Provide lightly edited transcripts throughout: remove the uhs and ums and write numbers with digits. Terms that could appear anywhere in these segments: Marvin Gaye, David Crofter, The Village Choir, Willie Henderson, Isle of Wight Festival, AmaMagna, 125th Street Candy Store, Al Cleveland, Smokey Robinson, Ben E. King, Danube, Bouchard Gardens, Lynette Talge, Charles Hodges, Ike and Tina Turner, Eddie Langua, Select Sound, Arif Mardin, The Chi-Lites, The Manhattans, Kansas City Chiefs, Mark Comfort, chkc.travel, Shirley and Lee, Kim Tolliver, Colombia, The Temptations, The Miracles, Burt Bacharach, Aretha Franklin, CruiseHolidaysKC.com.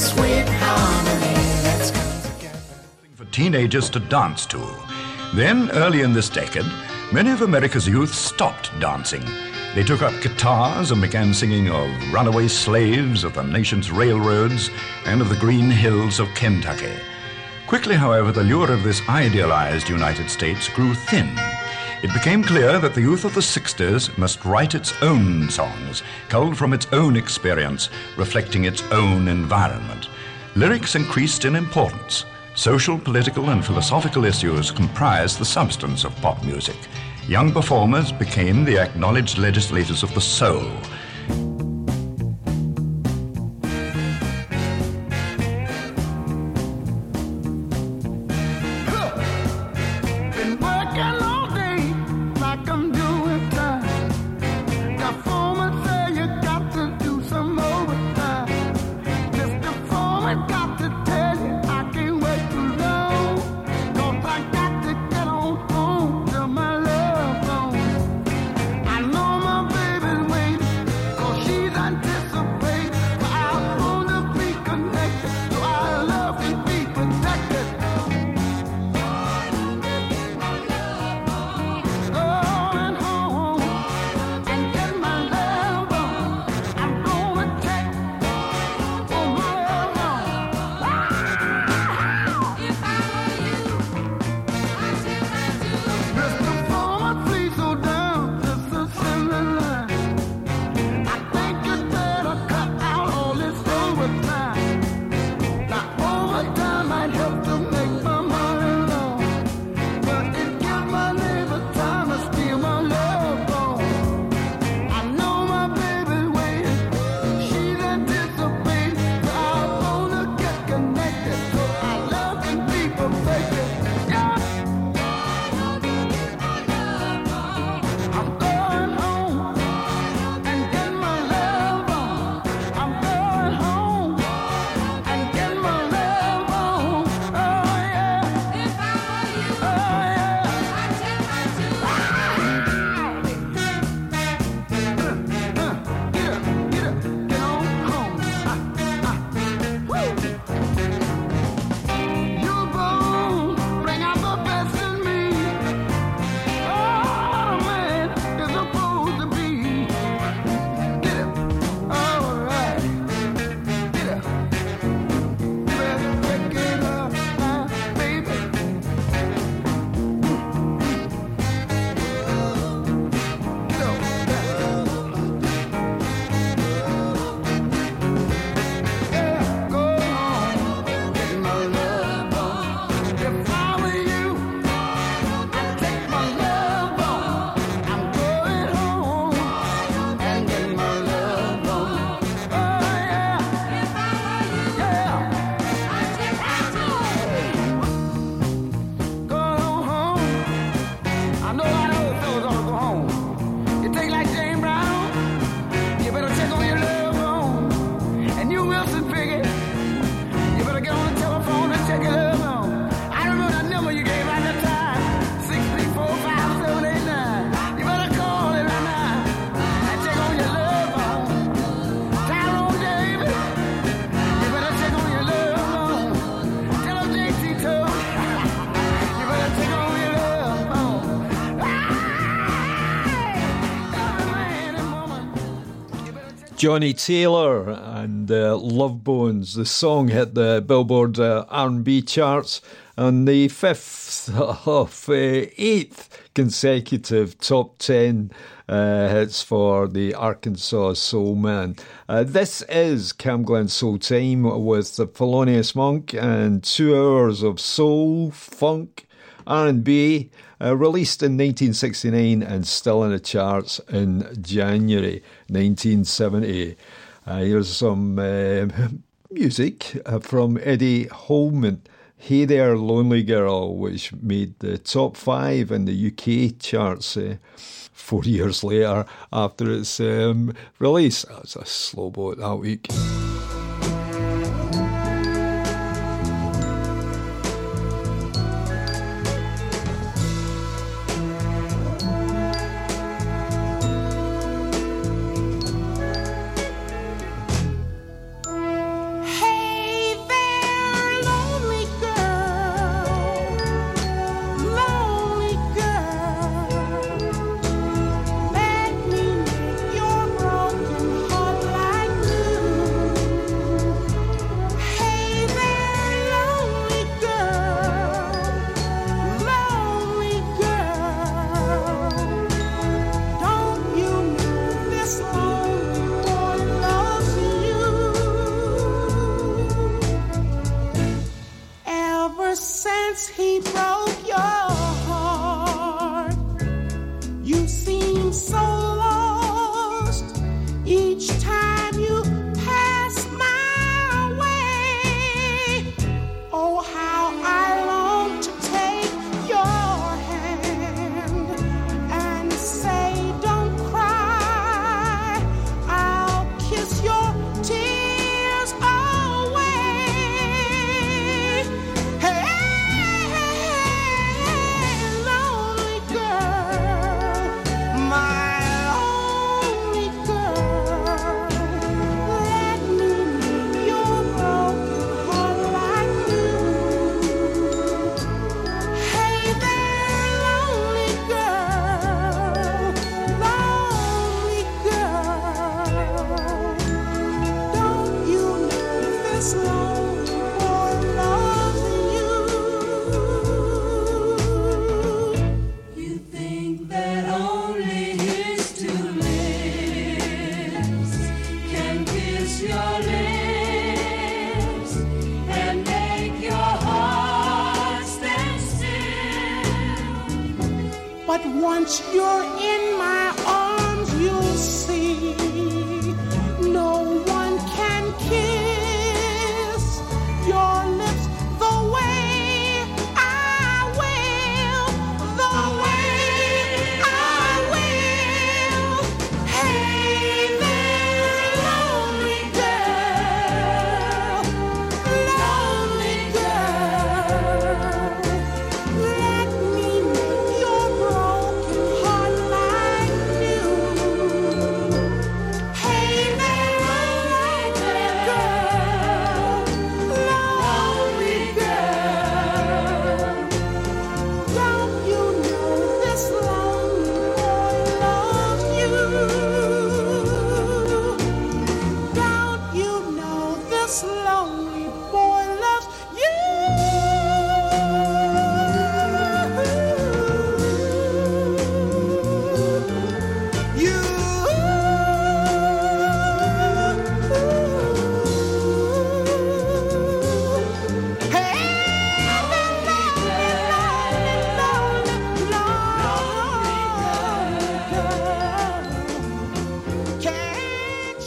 sweet harmony that's come together. For teenagers to dance to. Then, early in this decade, many of America's youth stopped dancing. They took up guitars and began singing of runaway slaves, of the nation's railroads, and of the green hills of Kentucky. Quickly, however, the lure of this idealized United States grew thin. It became clear that the youth of the 60s must write its own songs, culled from its own experience, reflecting its own environment. Lyrics increased in importance. Social, political, and philosophical issues comprised the substance of pop music. Young performers became the acknowledged legislators of the soul. Johnny Taylor and Love Bones. The song hit the Billboard R&B charts on the eighth consecutive top 10 hits for the Arkansas Soul Man. This is Cam Glenn Soul Time with the Polonius Monk and 2 hours of soul, funk, R&B, released in 1969 and still in the charts in January 1970. Here's some music from Eddie Holman, Hey There Lonely Girl, which made the top 5 in the UK charts 4 years later after its release. That was a slow boat that week. But once you're in my arms, you'll see no one can kiss your lips the way I will, the way I will. Hey there, lonely girl, let me mend your broken heart like new. Hey there, lonely girl, don't you know this lonely boy loves you? Don't you know this lonely boy loves you? Can't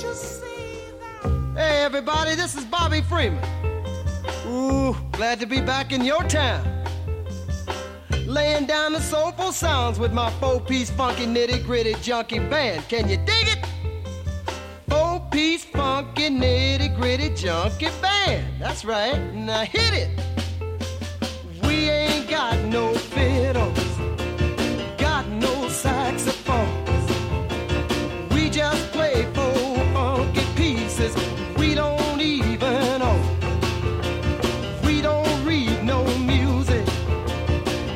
you see that? Hey, everybody, this is Bobby Freeman. Ooh, glad to be back in your town. Laying down the soulful sounds with my four-piece funky nitty-gritty junkie band. Can you dig it? Four-piece funky nitty-gritty junkie band. That's right. Now hit it. We ain't got no fiddles, got no saxophones. We just play four funky pieces we don't even own. We don't read no music,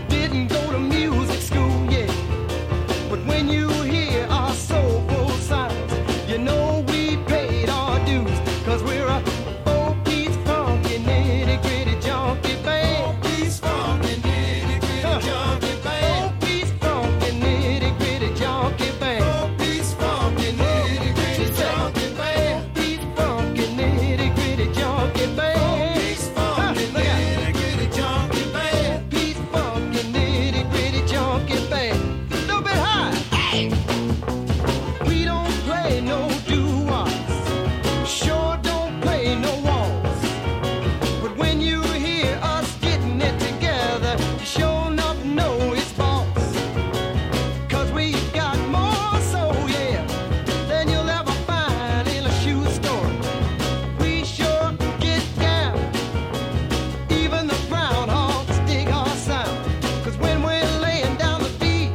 didn't go to music school yet. But when you hear our soulful sounds, you know we paid our dues. Cause we're a four-piece funky nitty-gritty junkie band. Four-piece funky nitty-gritty junkie band. Four-piece funky nitty-gritty junkie band. Four-piece funky nitty-gritty junkie band. Four-piece funky nitty-gritty junkie band. Four-piece funky nitty-gritty junkie band. Four-piece funky nitty-gritty junkie band. Little bit high. We don't play no doo-wops, sure don't play no waltz. But when you hear us getting it together, you sure enough know it's boss. Cause we got more soul, yeah, than you'll ever find in a shoe store. We sure get down, even the groundhogs dig our sound. Cause when we're laying down the beat,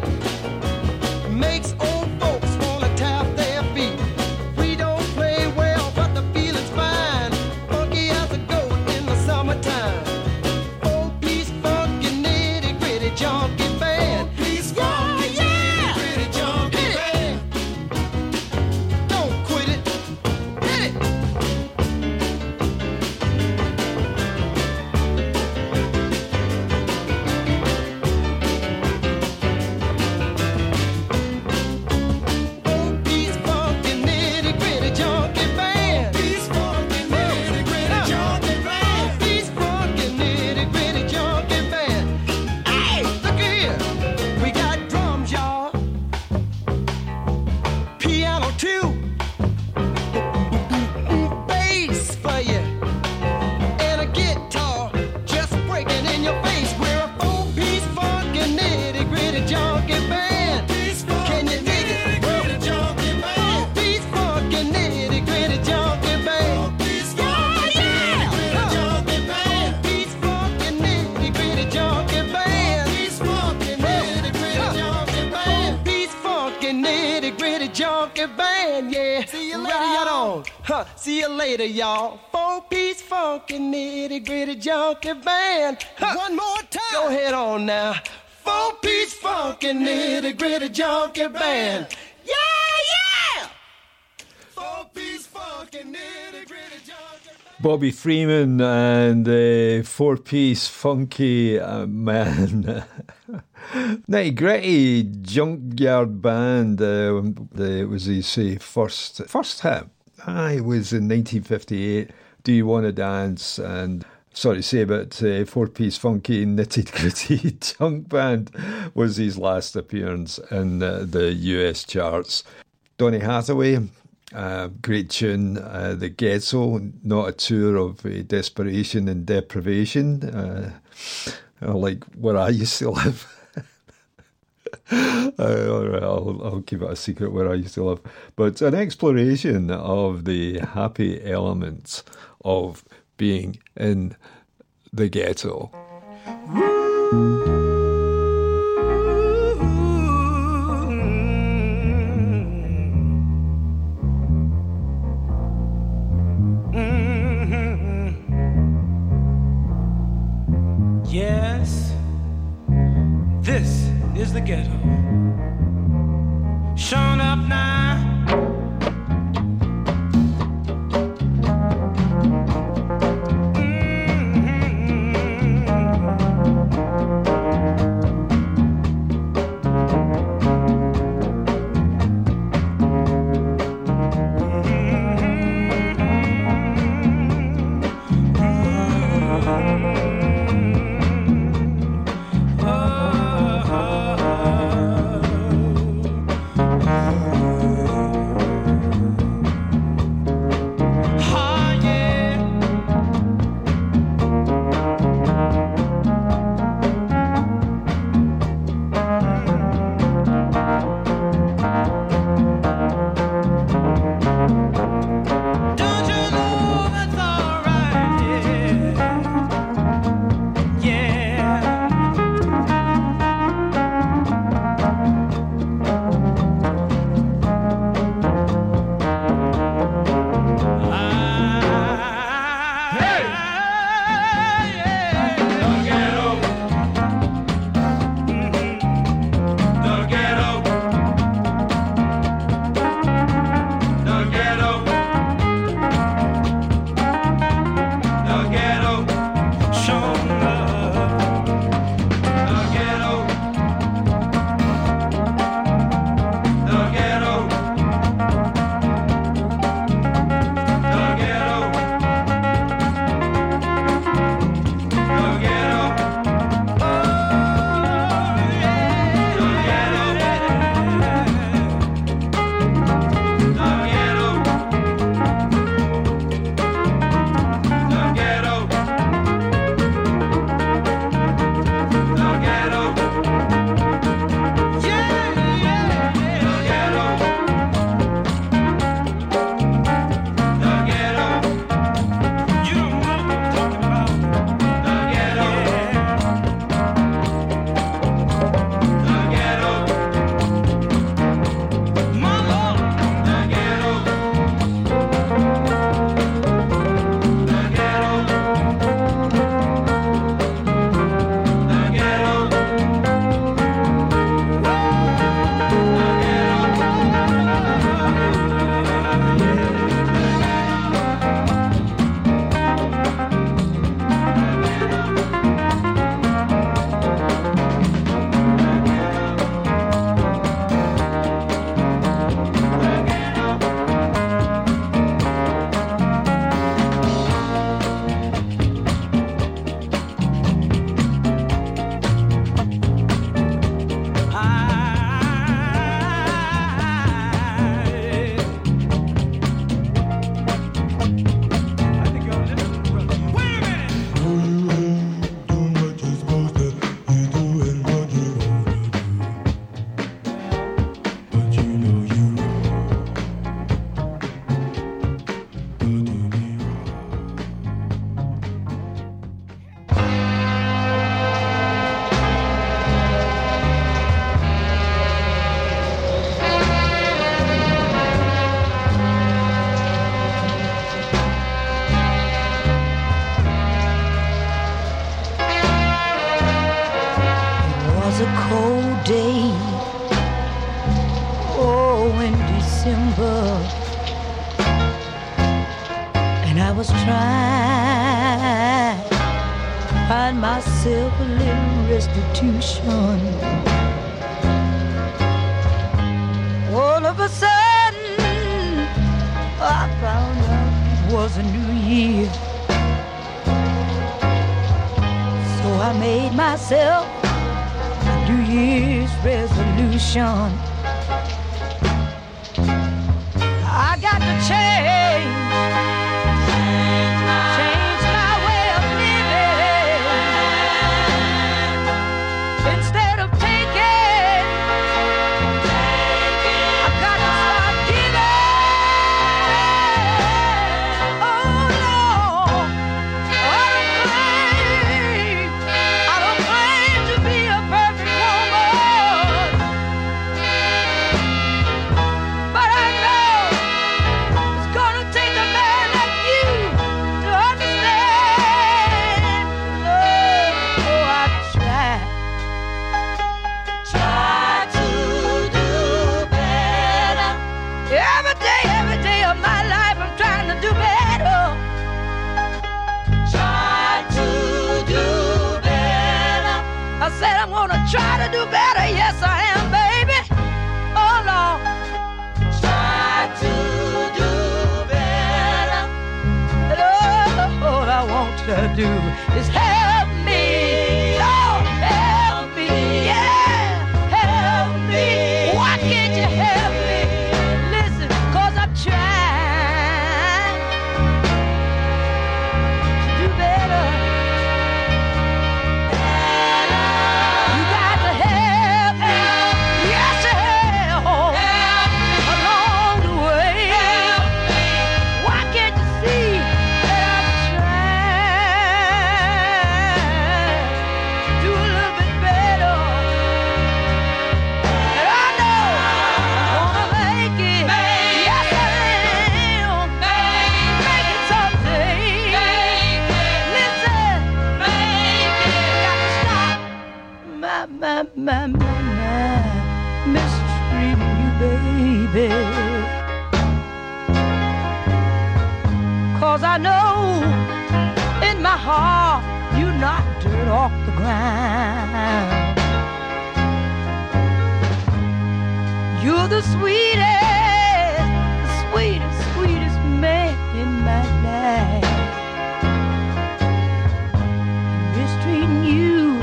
makes old folks wanna tap their feet. We don't play well, but the feeling's fine. Funky as a goat in the summertime. Four-piece funky nitty-gritty junkie band. Four-piece funky nitty-gritty junkie band. Don't quit it. Hit it. Four-piece funky nitty-gritty junkie band. Four-piece funky nitty-gritty junkie band. Four-piece funky nitty-gritty junkie band. Hey, look here. We got drums, y'all. Piano too. Bass for you. And a guitar just breaking in your face. We're a four-piece funky nitty-gritty junkie band. Can you dig it? Four-piece funky nitty-gritty junkie band. Four-piece funky nitty-gritty junkie band. Four-piece funky nitty-gritty junkie band. Yeah. See you later, right on. Huh. See you later, y'all. Four-piece funky nitty-gritty junkie band. Huh. One more time. Go ahead on now. Four-piece funky nitty-gritty junkie band. Yeah, yeah. Four-piece funky nitty-gritty junkie band. Bobby Freeman and the four-piece funky man, nitty-gritty junkyard band. It was his first hit. I was in 1958. Do You Want to Dance? And sorry to say, but four-piece funky nitty-gritty junk band was his last appearance in the US charts. Donny Hathaway, great tune, The Ghetto, Not a Tour of Desperation and Deprivation, like where I used to live. I'll keep it a secret where I used to live. But an exploration of the happy elements of being in the ghetto. Mm-hmm. Yes, this is the ghetto. Shown up now. It was a new year. I made myself a New Year's resolution. I got to change my way of living. Instead of taking, I got to start giving. Oh Lord, I don't claim to be a perfect woman, but I know try to do better, yes I am, baby. Oh Lord, try to do better. And all I want to do is help me, Lord, help me, yeah, help me. Why can't you help me? Listen, 'cause I'm trying to do better. My mistreating you, baby, 'cause I know in my heart you knocked it off the ground. You're the sweetest man in my life. Mistreating you,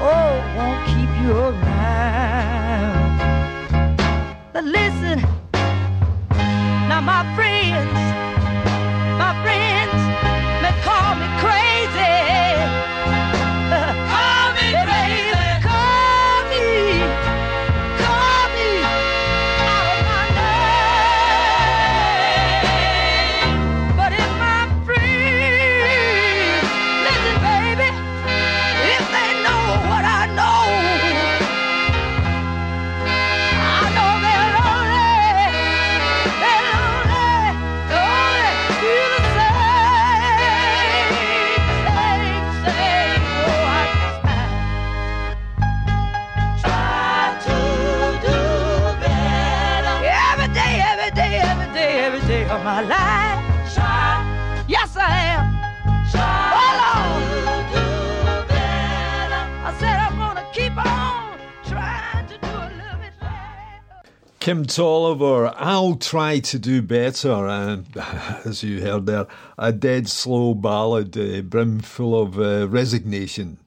oh, won't keep you around. But listen, now my friends may call me crazy. Call me crazy. Call me out of my name. But if my friends, listen, baby, if they know what I know. My life, try, yes I am. Try to do better. I said I'm gonna keep on trying to do a little bit better. Kim Tolliver, I'll try to do better, and as you heard there, a dead slow ballad, brimful of resignation.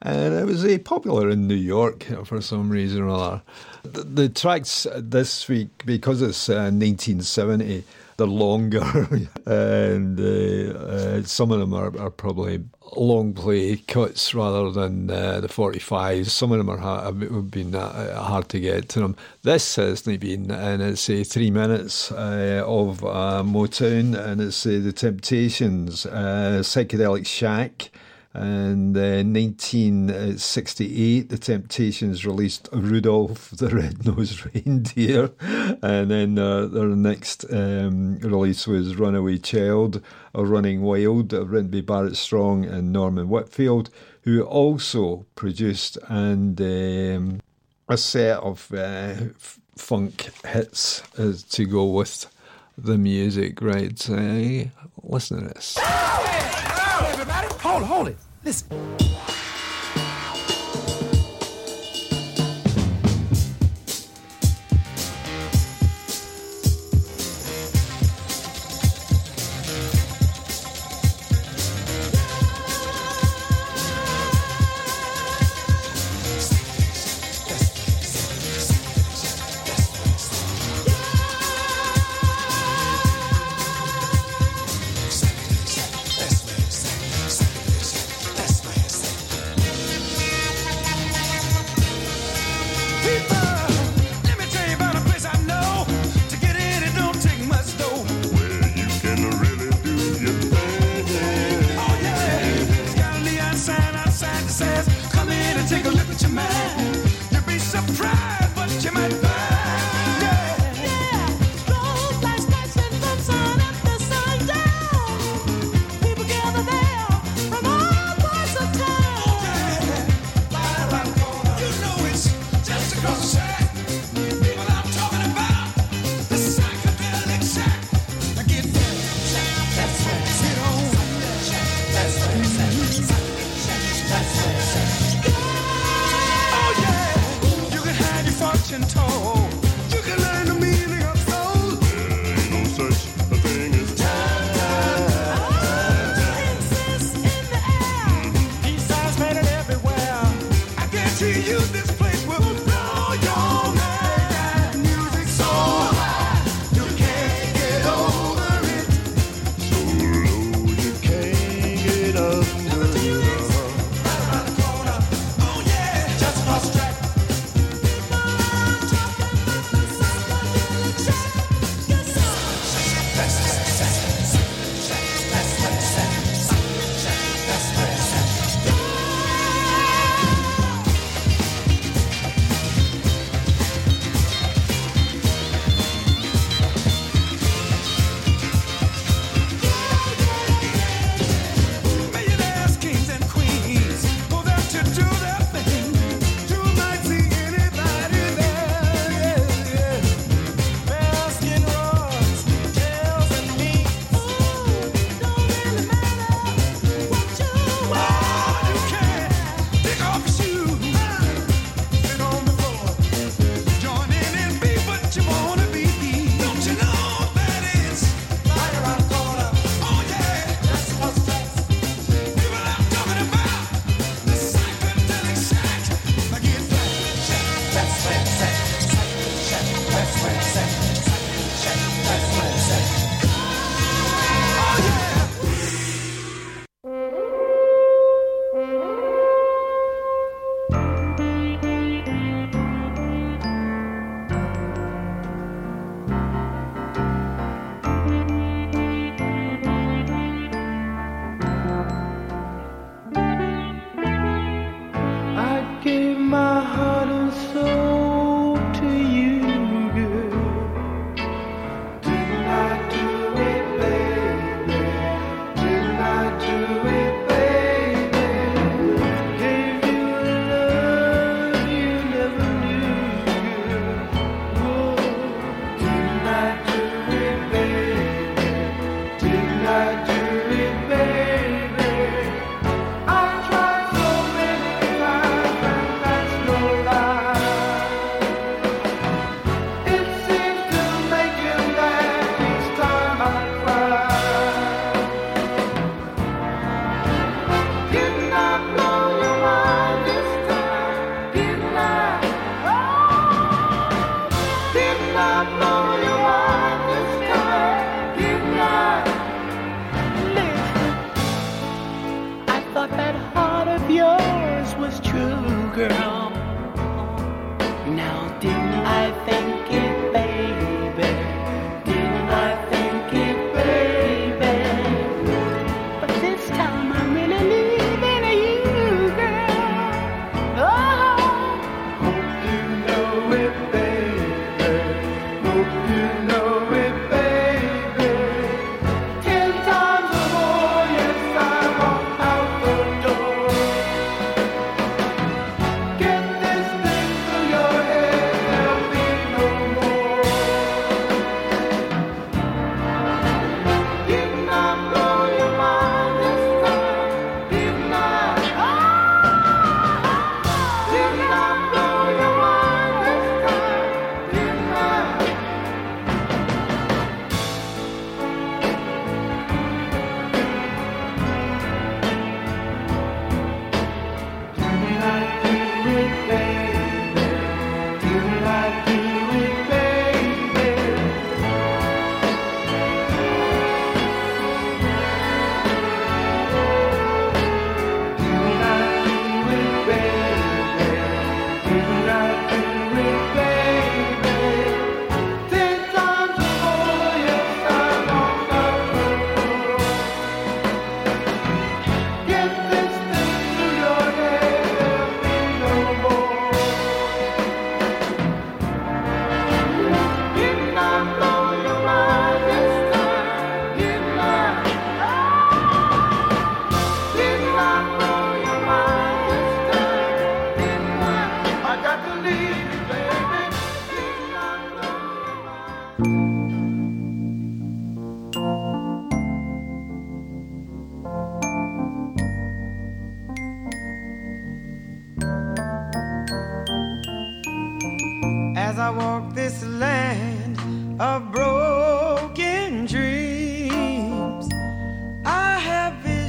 And it was popular in New York for some reason or other. The tracks this week, because it's 1970, they're longer, and some of them are probably long play cuts rather than the 45s. Some of them have been hard to get to them. This has been, and it's 3 minutes of Motown, and it's The Temptations, Psychedelic Shack. And 1968, The Temptations released Rudolph the Red-Nosed Reindeer. And then their next release was Runaway Child, or Running Wild, written by Barrett Strong and Norman Whitfield, who also produced and a set of funk hits to go with the music. Right, listen to this. Everybody, hold it. Listen.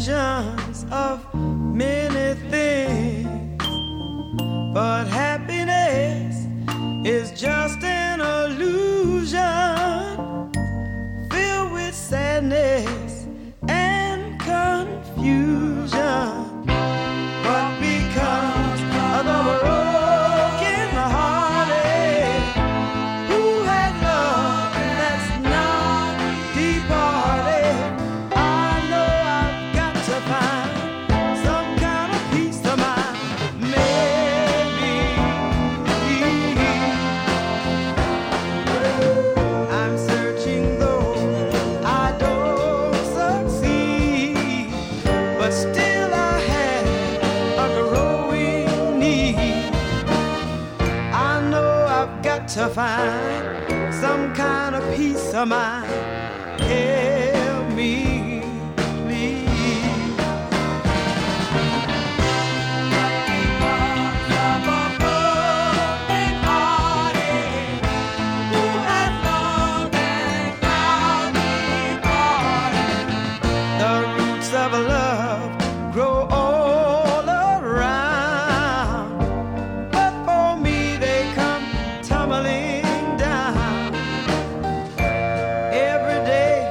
visions of many things, but happiness is just an illusion filled with sadness and confusion. What becomes of the broken hearted who had love and that's not departed? I know I've got to find some kind of peace of mind. Maybe I'm searching though I don't succeed, but still to find some kind of peace of mind. Help me, please. The roots of love grow all around, but for me they come tumbling down. Every day,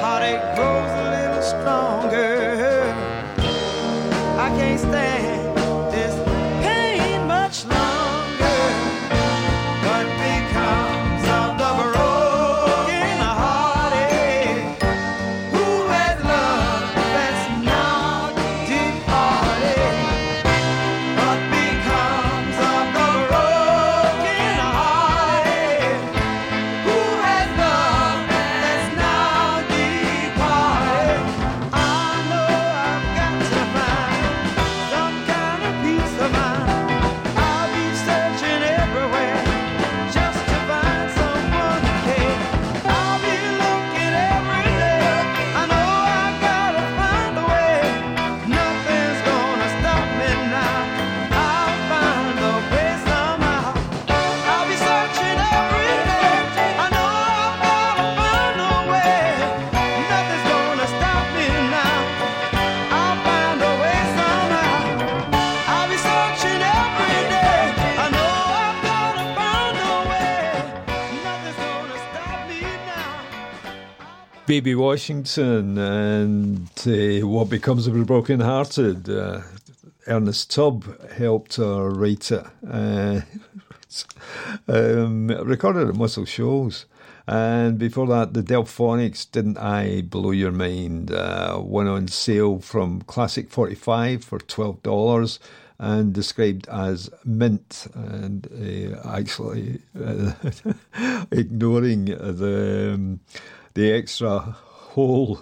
heartache grows a little stronger. I can't stand this pain much longer. What becomes of the broken hearted who had love that's not departed? What becomes of the broken hearted who had love that's now departed? I know I've got to find some kind of peace of mind. I'll be searching everywhere just to find someone who cares. I'll be looking every day. I know I've got to find a way. Nothing's gonna stop me now. I'll find a way somehow. I'll be searching every day. I know I've got to find a way. Nothing's gonna stop me now. I'll find a way somehow. I'll be searching every day. I know I've got to find a way. Nothing's gonna stop me now. Baby Washington and What Becomes of the Broken Hearted. Ernest Tubb helped her write it. Recorded at Muscle Shoals. And before that, the Delphonics, Didn't I Blow Your Mind? Went on sale from Classic 45 for $12 and described as mint, and actually ignoring the extra hole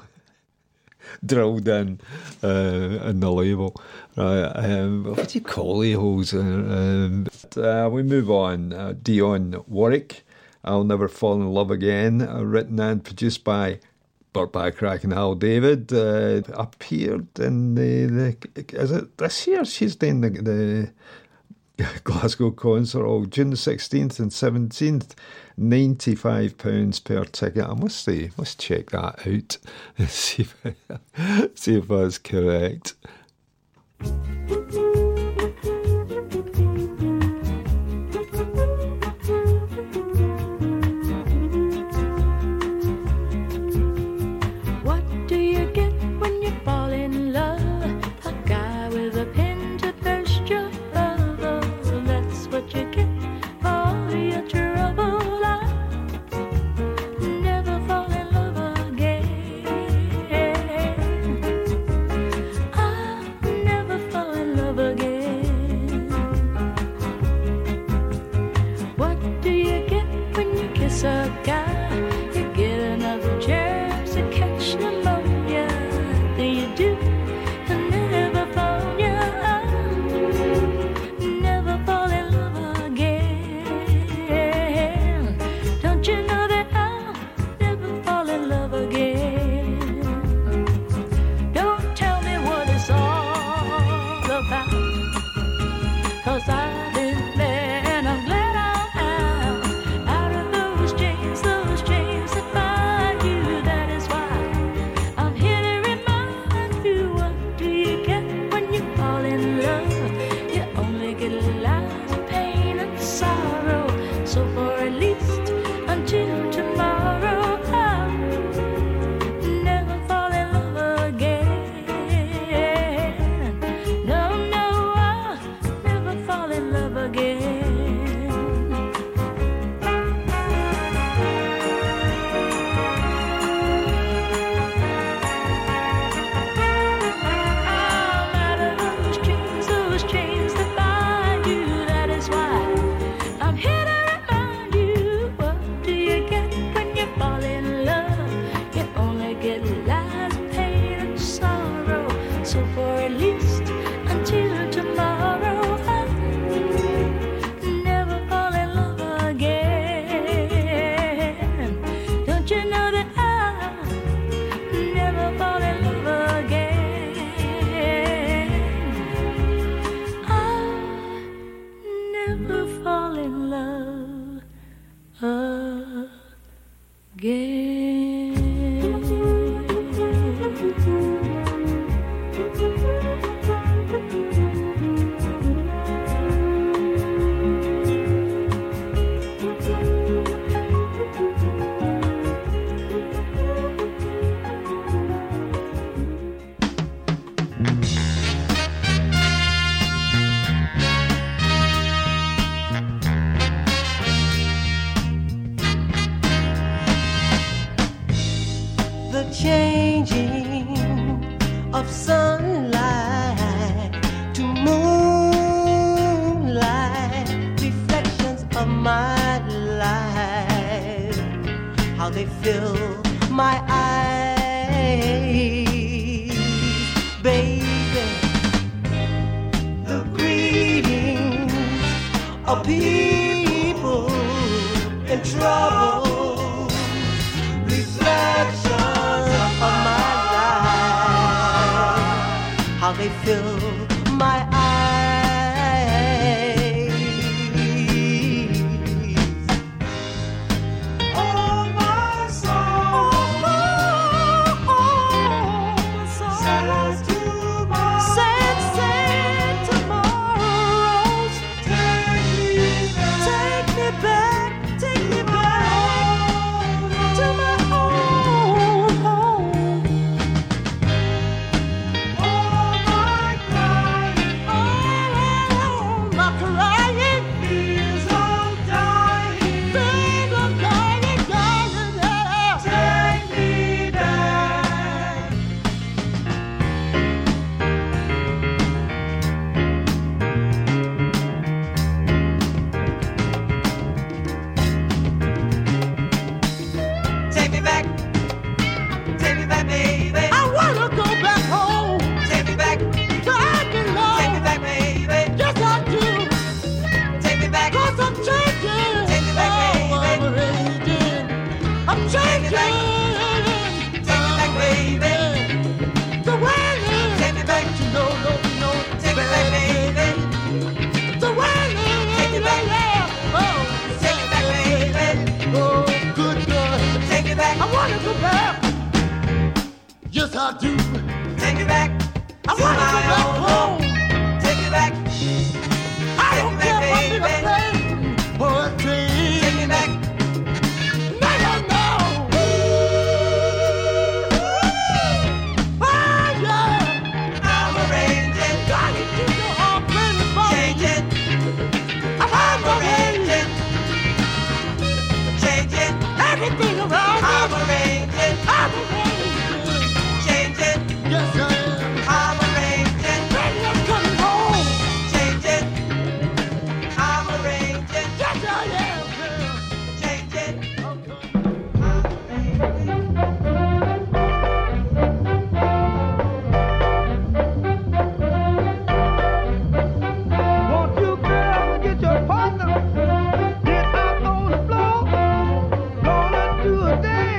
drilled in the label. Right, what do you call the holes? We move on. Dionne Warwick, I'll Never Fall in Love Again, written and produced by Burt Bacharach and Hal David, appeared in the is it this year? She's doing the Glasgow Concert Hall, June the 16th and 17th, £95 per ticket. I must check that out and see if that's correct. so for at least until tomorrow I'll never fall in love again. Don't you know that I'll never fall in love again? I'll never fall in love again. Of sunlight to moonlight, reflections of my life, how they fill my eyes, baby. The greetings of people in trouble, reflections of my life, how they fill my eyes. Oh, my soul, oh, my soul, sad tomorrows. Take me back, take me back to my own home. Oh, yes, I do. Take me back. I want to go back home. Take me back. I don't care what people say. Poetry. Take me back. No, no, no. Oh, yeah. I'm arranging. God, you do your heart really fun. Change it. I'm arranging. Change it. Everything around me. I'm arranging. I'm arranging. Yes, I am. I'm arranging. Baby, I'm coming home. Change it. I'm arranging. Yes, I am. Change it. Okay. Won't you girls get your partner? Get out on the floor. Gonna do a dance.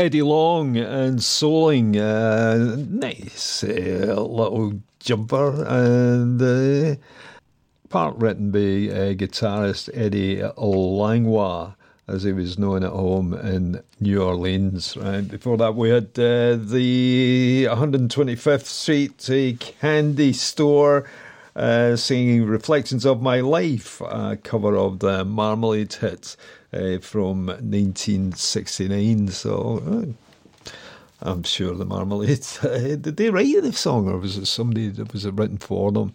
Eddie Long and Soling. Nice little jumper. And part written by guitarist Eddie Langua, as he was known at home in New Orleans. Right? Before that, we had the 125th Street Candy Store singing Reflections of My Life, a cover of the Marmalade hit from 1969. So I'm sure the Marmalade, did they write the song, or was it somebody that was written for them?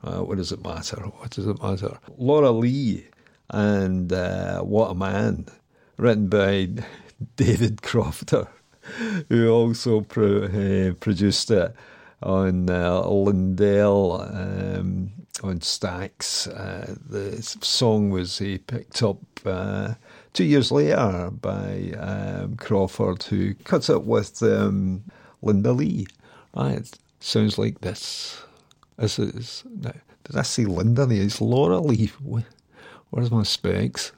What does it matter? What does it matter? Laura Lee and What a Man, written by David Crofter, who also produced it on Lindell, on Stax. The song was picked up 2 years later by Crawford, who cut it with Linda Lee. Right, sounds like this. This is, now, did I say Linda Lee? It's Laura Lee. Where's my specs?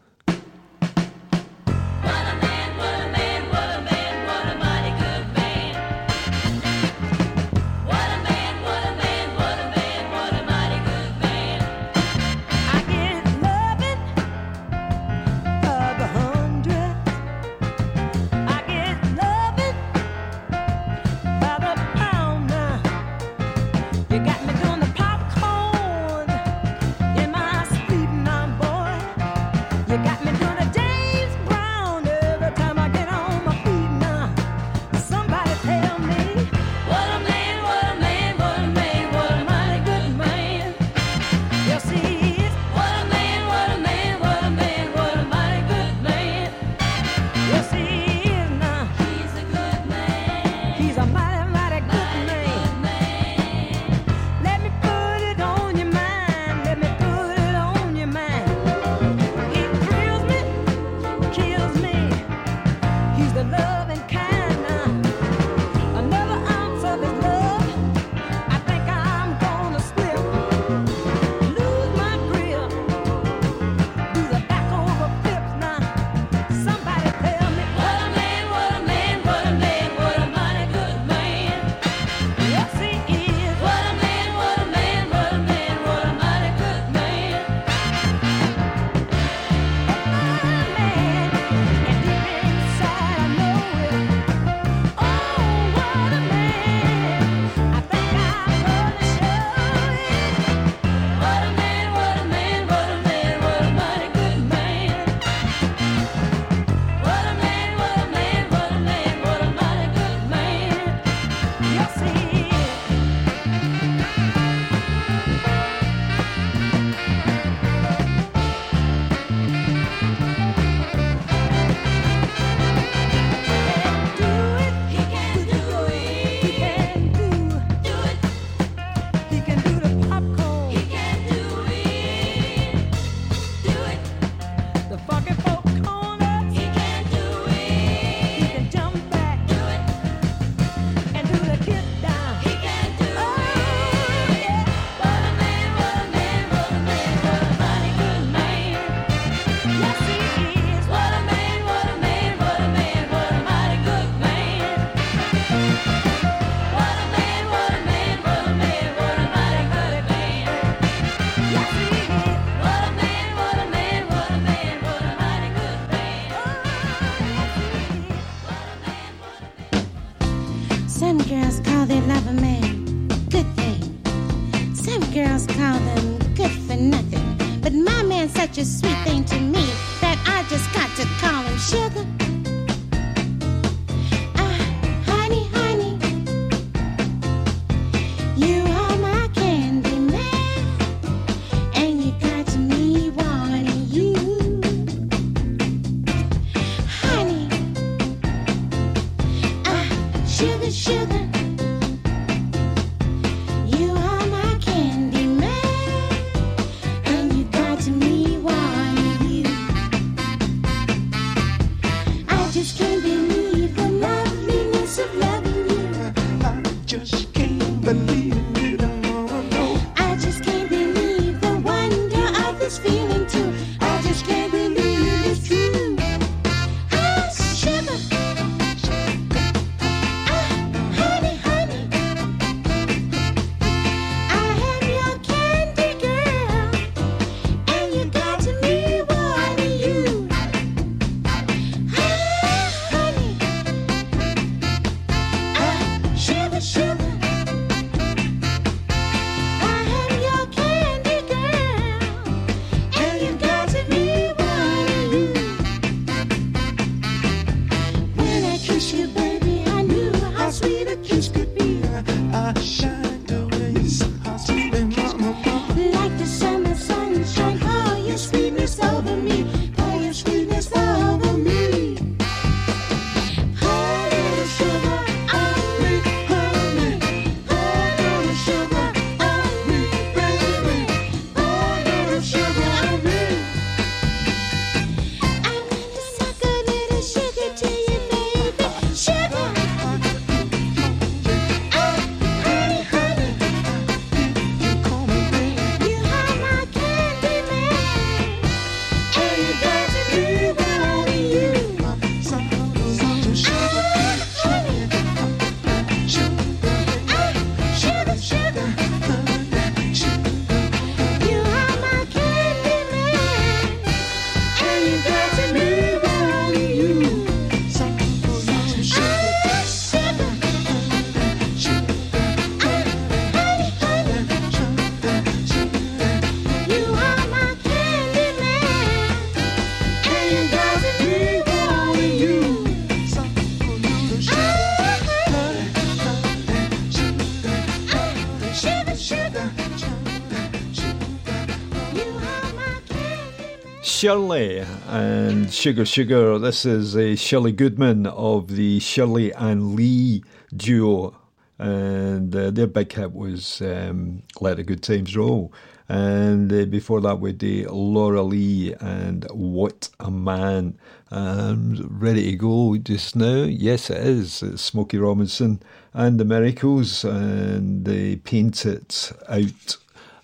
Shirley and Sugar Sugar. This is a Shirley Goodman of the Shirley and Lee duo, and their big hit was Let the Good Times Roll. And before that would be Laura Lee and What a Man. Ready to go just now? Yes, it is. It's Smokey Robinson and The Miracles, and they Paint It Out,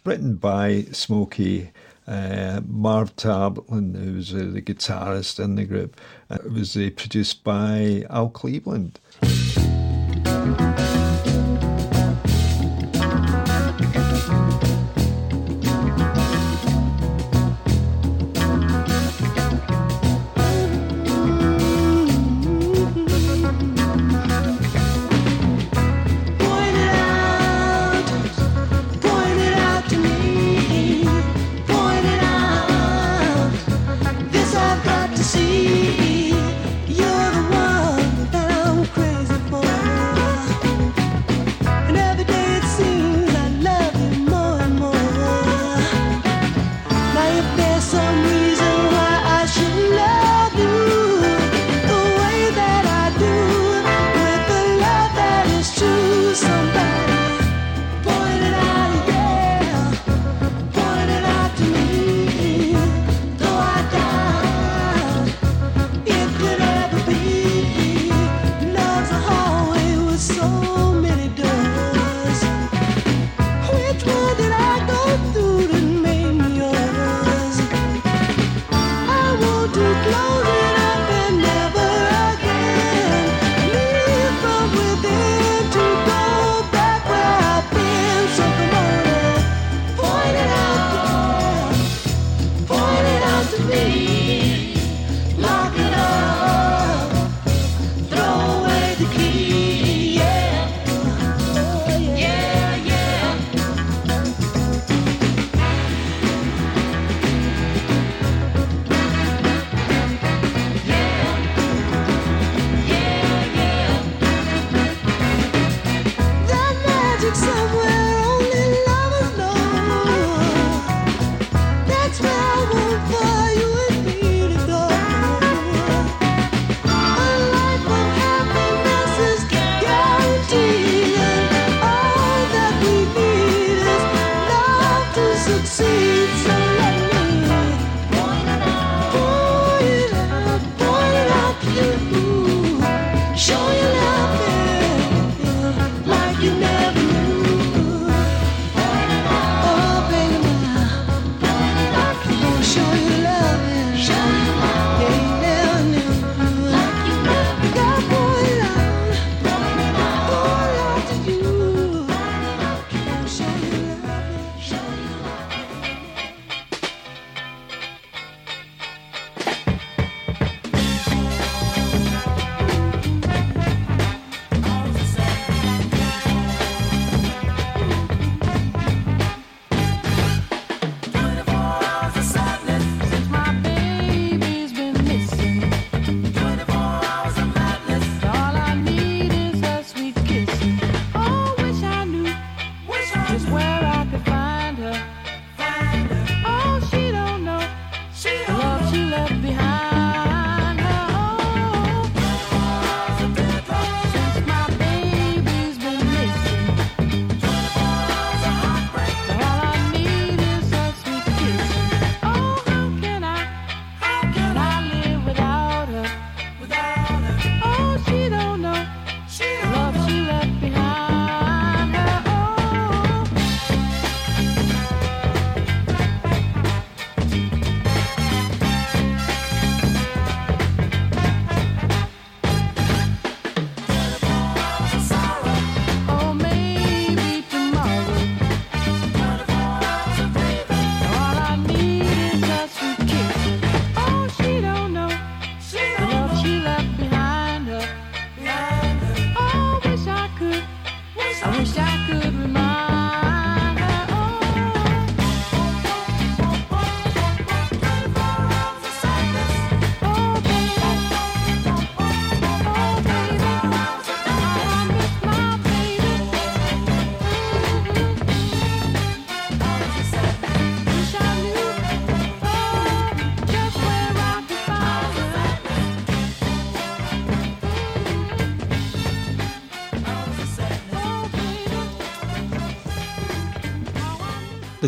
written by Smokey, Marv Tarplin, who was the guitarist in the group. It was produced by Al Cleveland. See, you're the one that I'm crazy.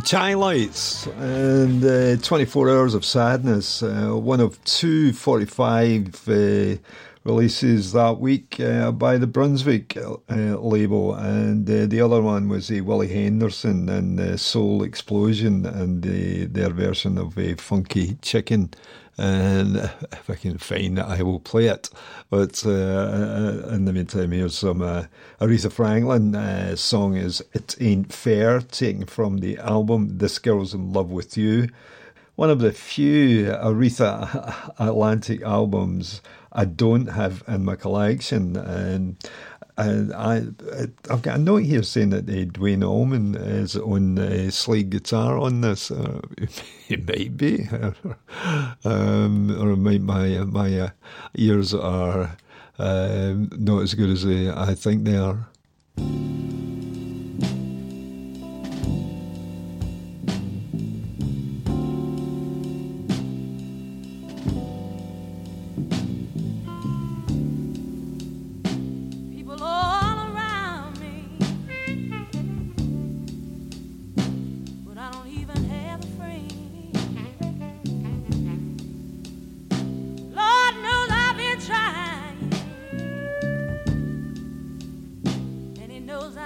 The Chi-Lites and 24 Hours of Sadness, one of two 45 releases that week by the Brunswick label, and the other one was Willie Henderson and Soul Explosion and their version of Funky Chicken. And if I can find it, I will play it. But in the meantime, here's some Aretha Franklin song is It Ain't Fair, taken from the album This Girl's in Love With You. One of the few Aretha Atlantic albums I don't have in my collection. And I've got a note here saying that Dwayne Allman is on slide guitar on this. It might be, or my ears are not as good as I think they are. Those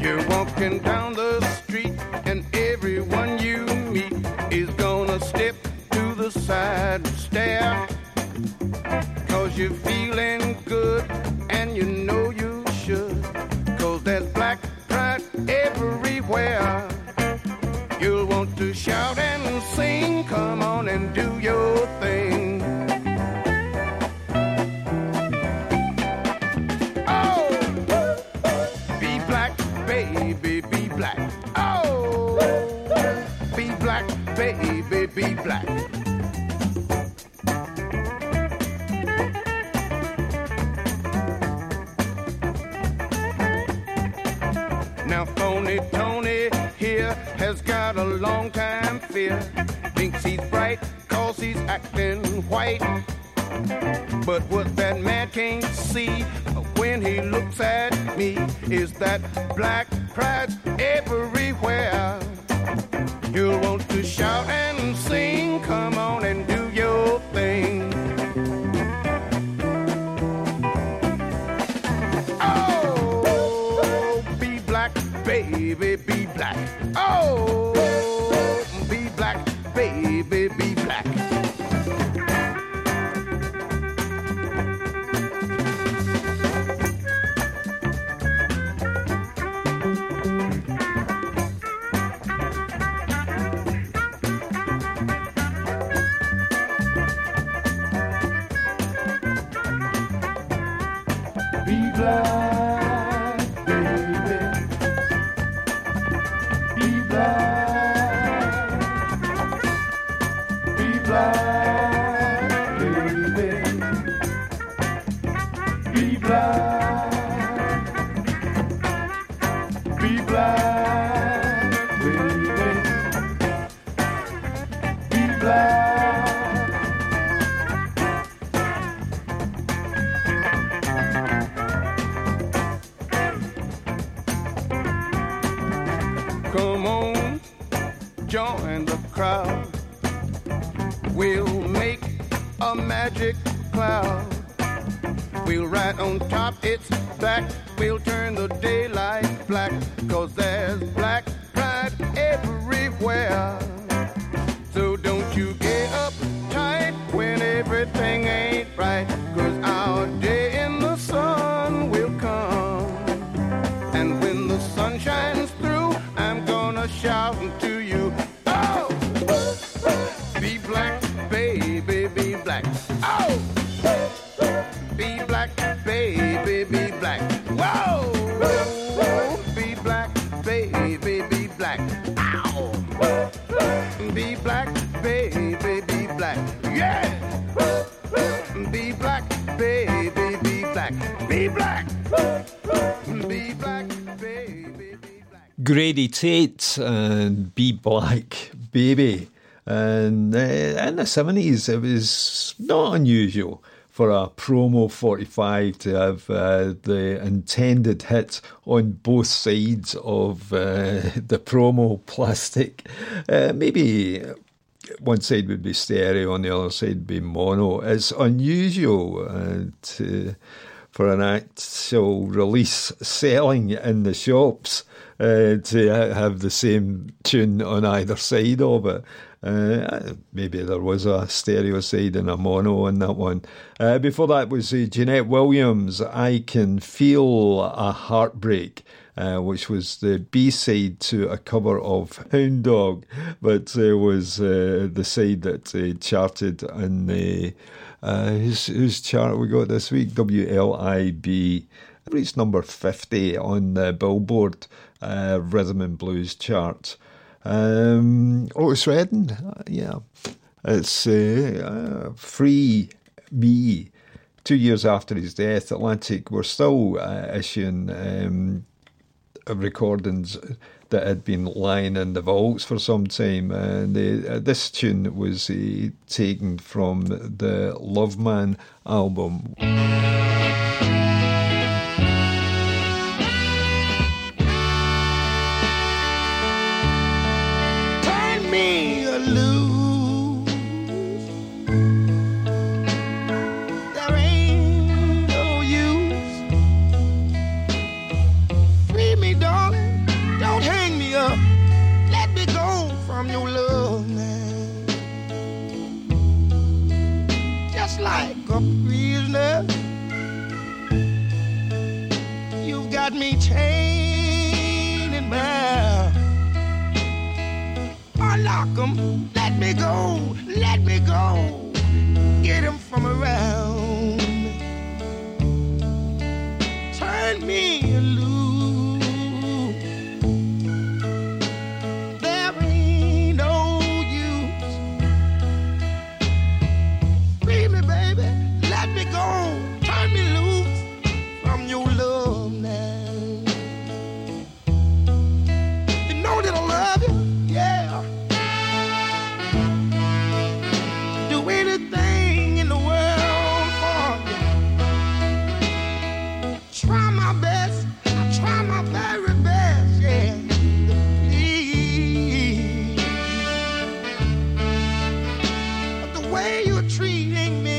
You're walking down the street and everyone you meet is gonna step to the side and stare. 'Cause you're feeling good and you know you should. 'Cause there's black pride everywhere. You'll want to shout and sing, come on and do your thing. Baby, be black. Now, Phony Tony here has got a long time fear. Thinks he's bright, 'cause he's acting white. But what that man can't see when he looks at me is that black pride's everywhere. You'll want to shout and sing, come on and do your thing. Oh, be black, baby, be black. Oh, be black, baby, be black. Grady Tate and Be Black Baby. And in the 70s, it was not unusual for a promo 45 to have the intended hit on both sides of the promo plastic. Maybe one side would be stereo, on the other side would be mono. It's unusual for an actual release selling in the shops to have the same tune on either side of it. Maybe there was a stereo side and a mono on that one. Before that was Jeanette Williams, I Can Feel a Heartbreak, which was the B-side to a cover of Hound Dog, but was the side that charted in the... whose chart we got this week? WLIB. It reached number 50 on the Billboard Rhythm and Blues chart. Otis Redding, yeah. It's Free Me. 2 years after his death, Atlantic were still issuing recordings that had been lying in the vaults for some time. And this tune was taken from the Love Man album. Turn me loose. There ain't no use. Free me, darling. got me chained and bound. Unlock 'em, let me go, let me go. Get 'em from around. Turn me loose. There ain't no use. Free me, baby, let me go. Turn me loose from your love now. You know that I love you, yeah. Do anything in the world for you. Try my best, I try my very best, yeah. Please, but the way you're treating me.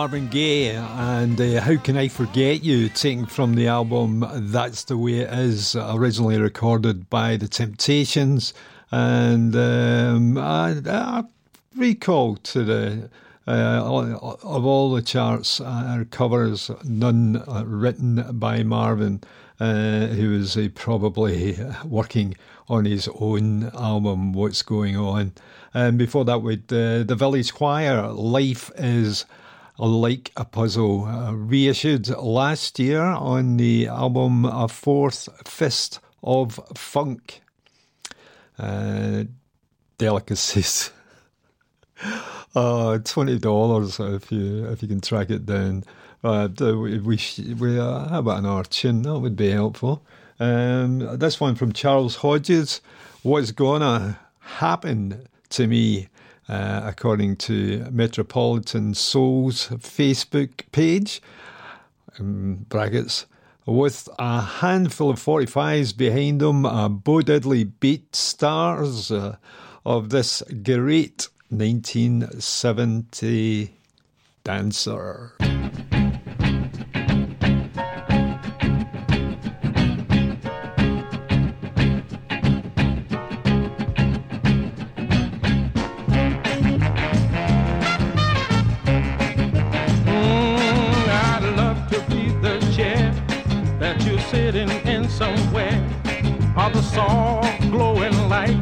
Marvin Gaye and How Can I Forget You, taken from the album That's the Way It Is, originally recorded by The Temptations. And I recall to the of all the charts covers, none written by Marvin, who was probably working on his own album What's Going On. And before that, with The Village Choir, Life Is Like a Puzzle, reissued last year on the album A Fourth Fist of Funk. Delicacies. $20 if you can track it down. How about an Archin? That would be helpful. This one from Charles Hodges. What's Gonna Happen to Me? According to Metropolitan Soul's Facebook page, brackets, with a handful of 45s behind them, Bo Diddley beat stars of this great 1970 dancer. Soft glowing light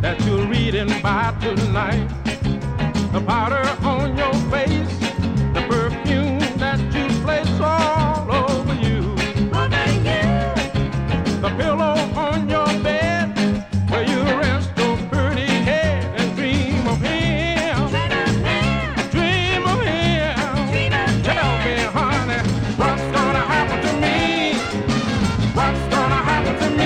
that you're reading by tonight. The powder on your face, the perfume that you place all over you. Oh, thank you. The pillow on your bed where you rest your pretty head and dream of him. Dream of him. Dream of him. Dream of him. Tell me, honey, what's gonna happen to me? What's gonna happen to me?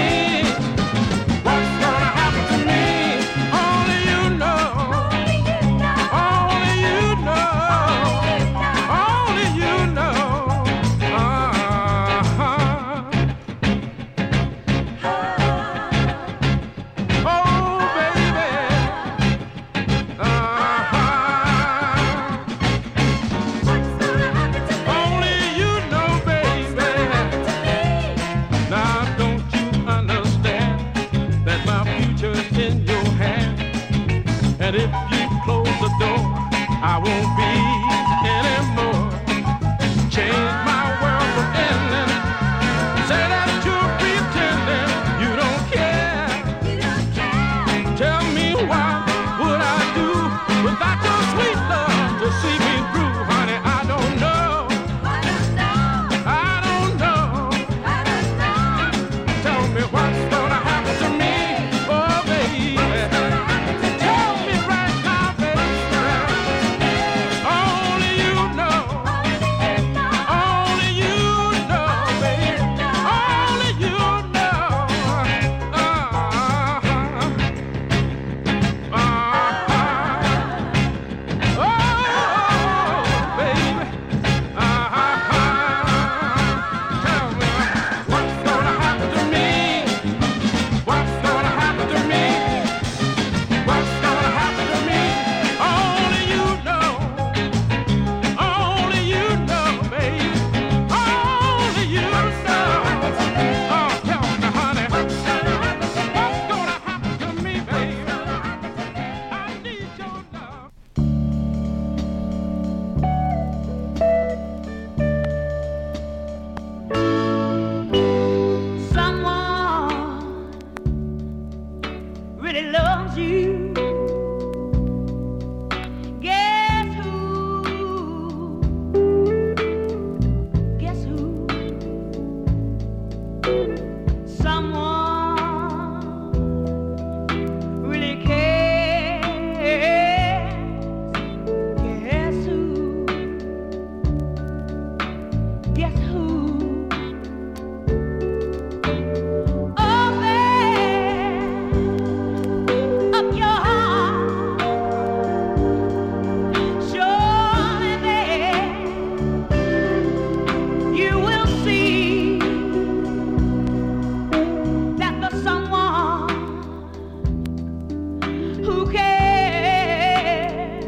Who cares?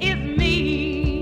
It's me.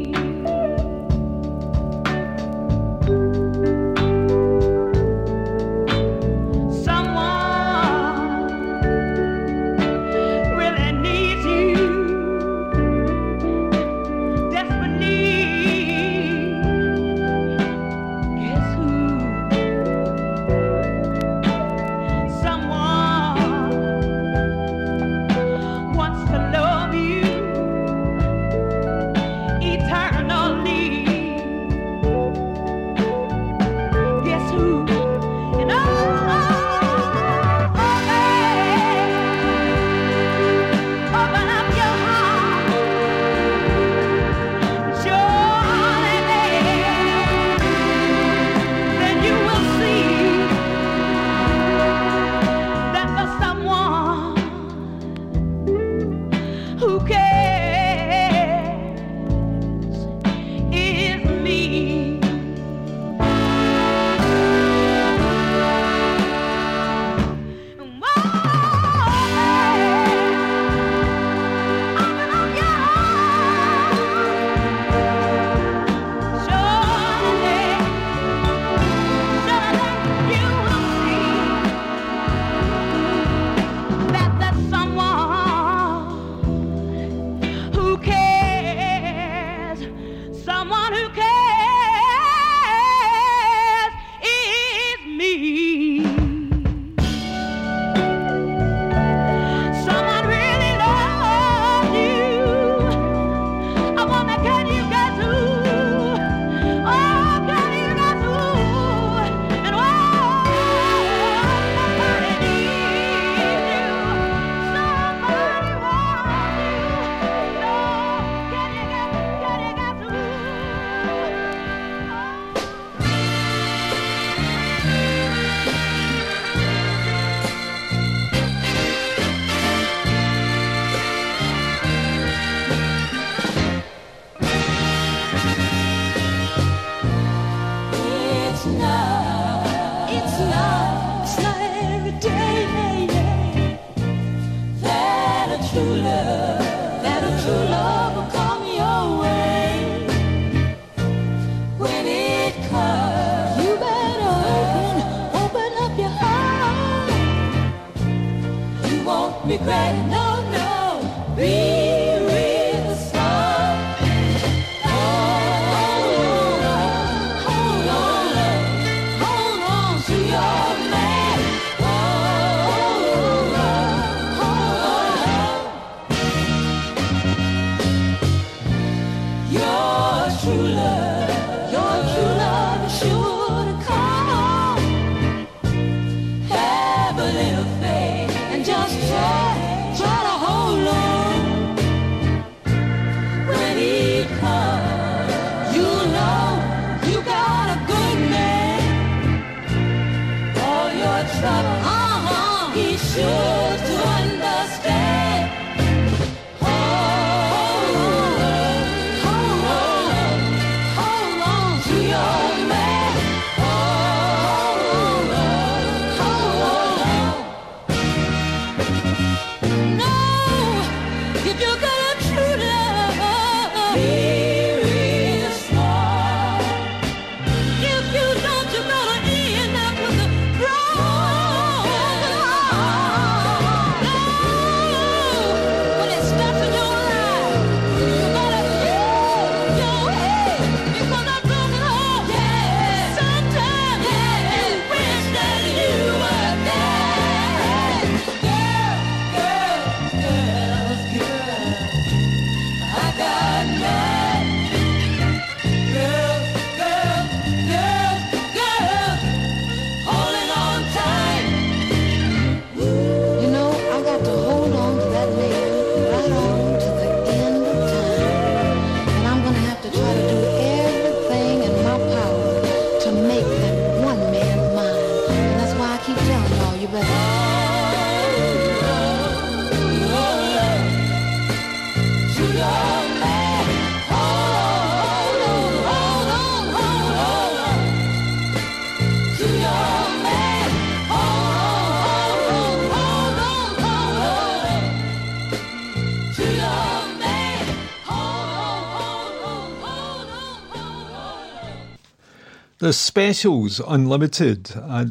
The Specials, Unlimited. I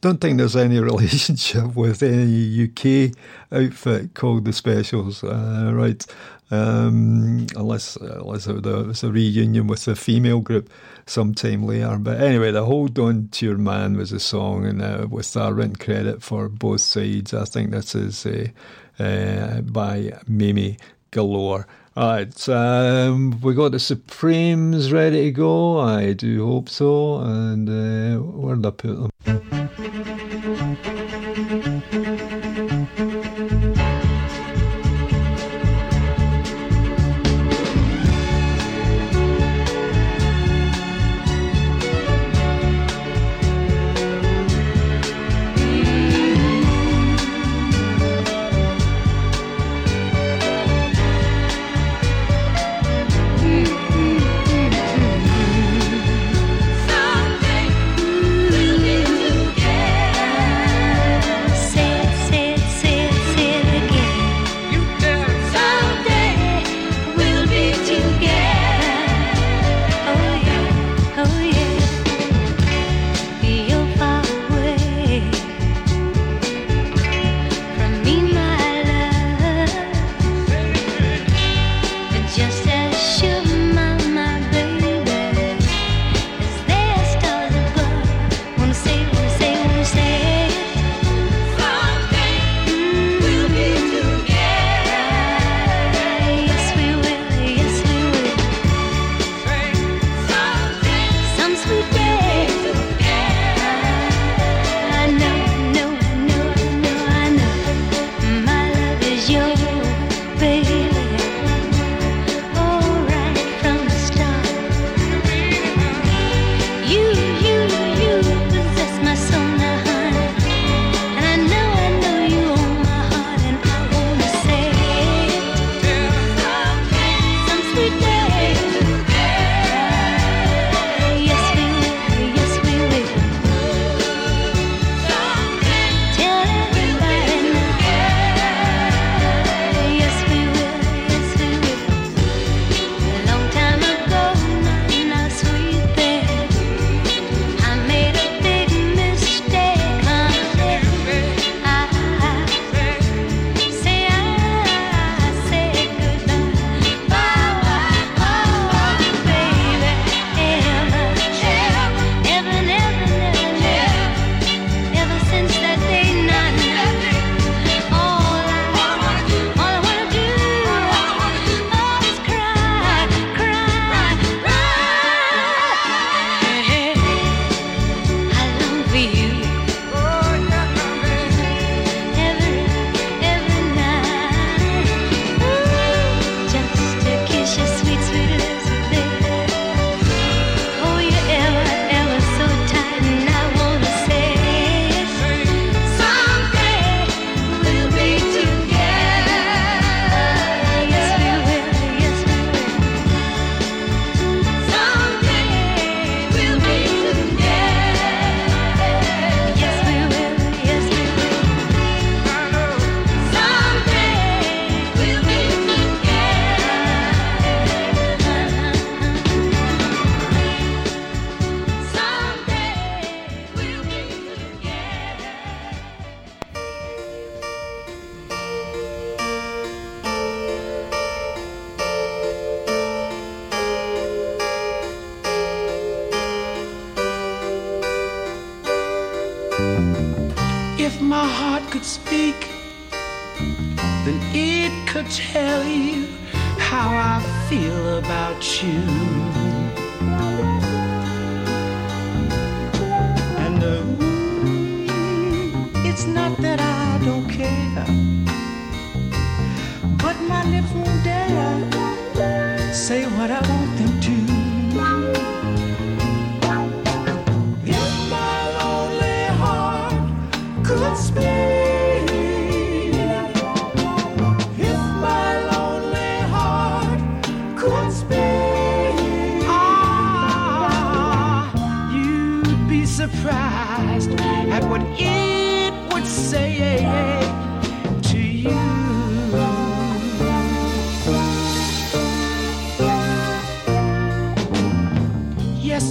don't think there's any relationship with any UK outfit called The Specials, right? Unless it was a reunion with a female group sometime later. But anyway, the Hold On To Your Man was a song, and with that written credit for both sides. I think this is by Mamie Galore. Alright, we got the Supremes ready to go. I do hope so. And where did I put them?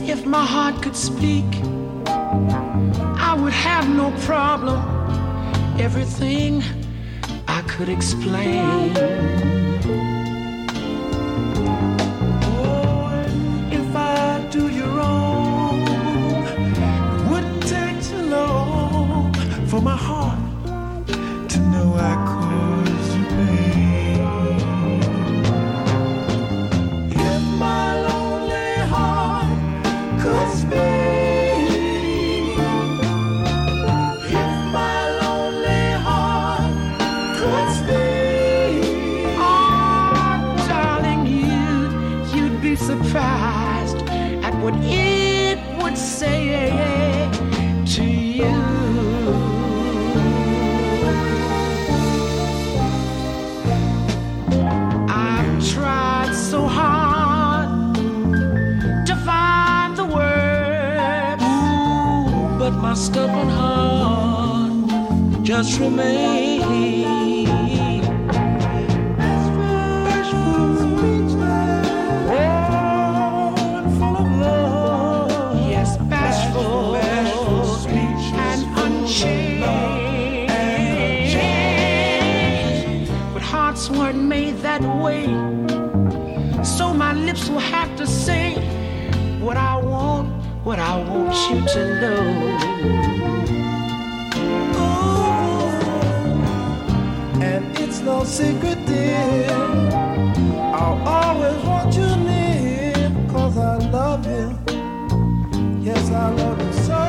If If my heart could speak, I would have no problem. Everything I could explain. Boy, if I do you wrong, wouldn't take too long for my heart to know I caused you pain. If my lonely heart could speak. Surprised at what it would say to you. I've tried so hard to find the words, but my stubborn heart just remains. Weren't made that way, so my lips will have to say what I want you to know. Oh, and it's no secret, dear, I'll always want you near, 'cause I love you, yes, I love you so.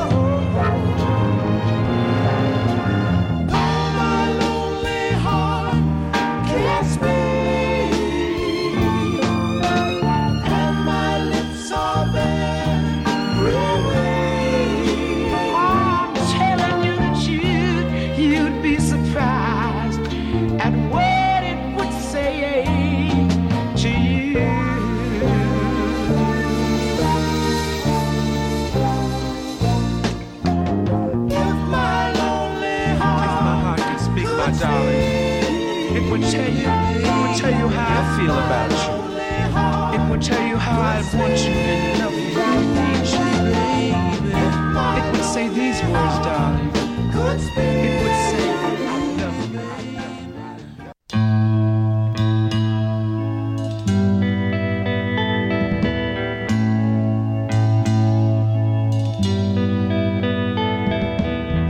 Tell you how I feel about you. It would tell you how I want you and love you and need you, baby. It would say these words, darling. It would say, I love you.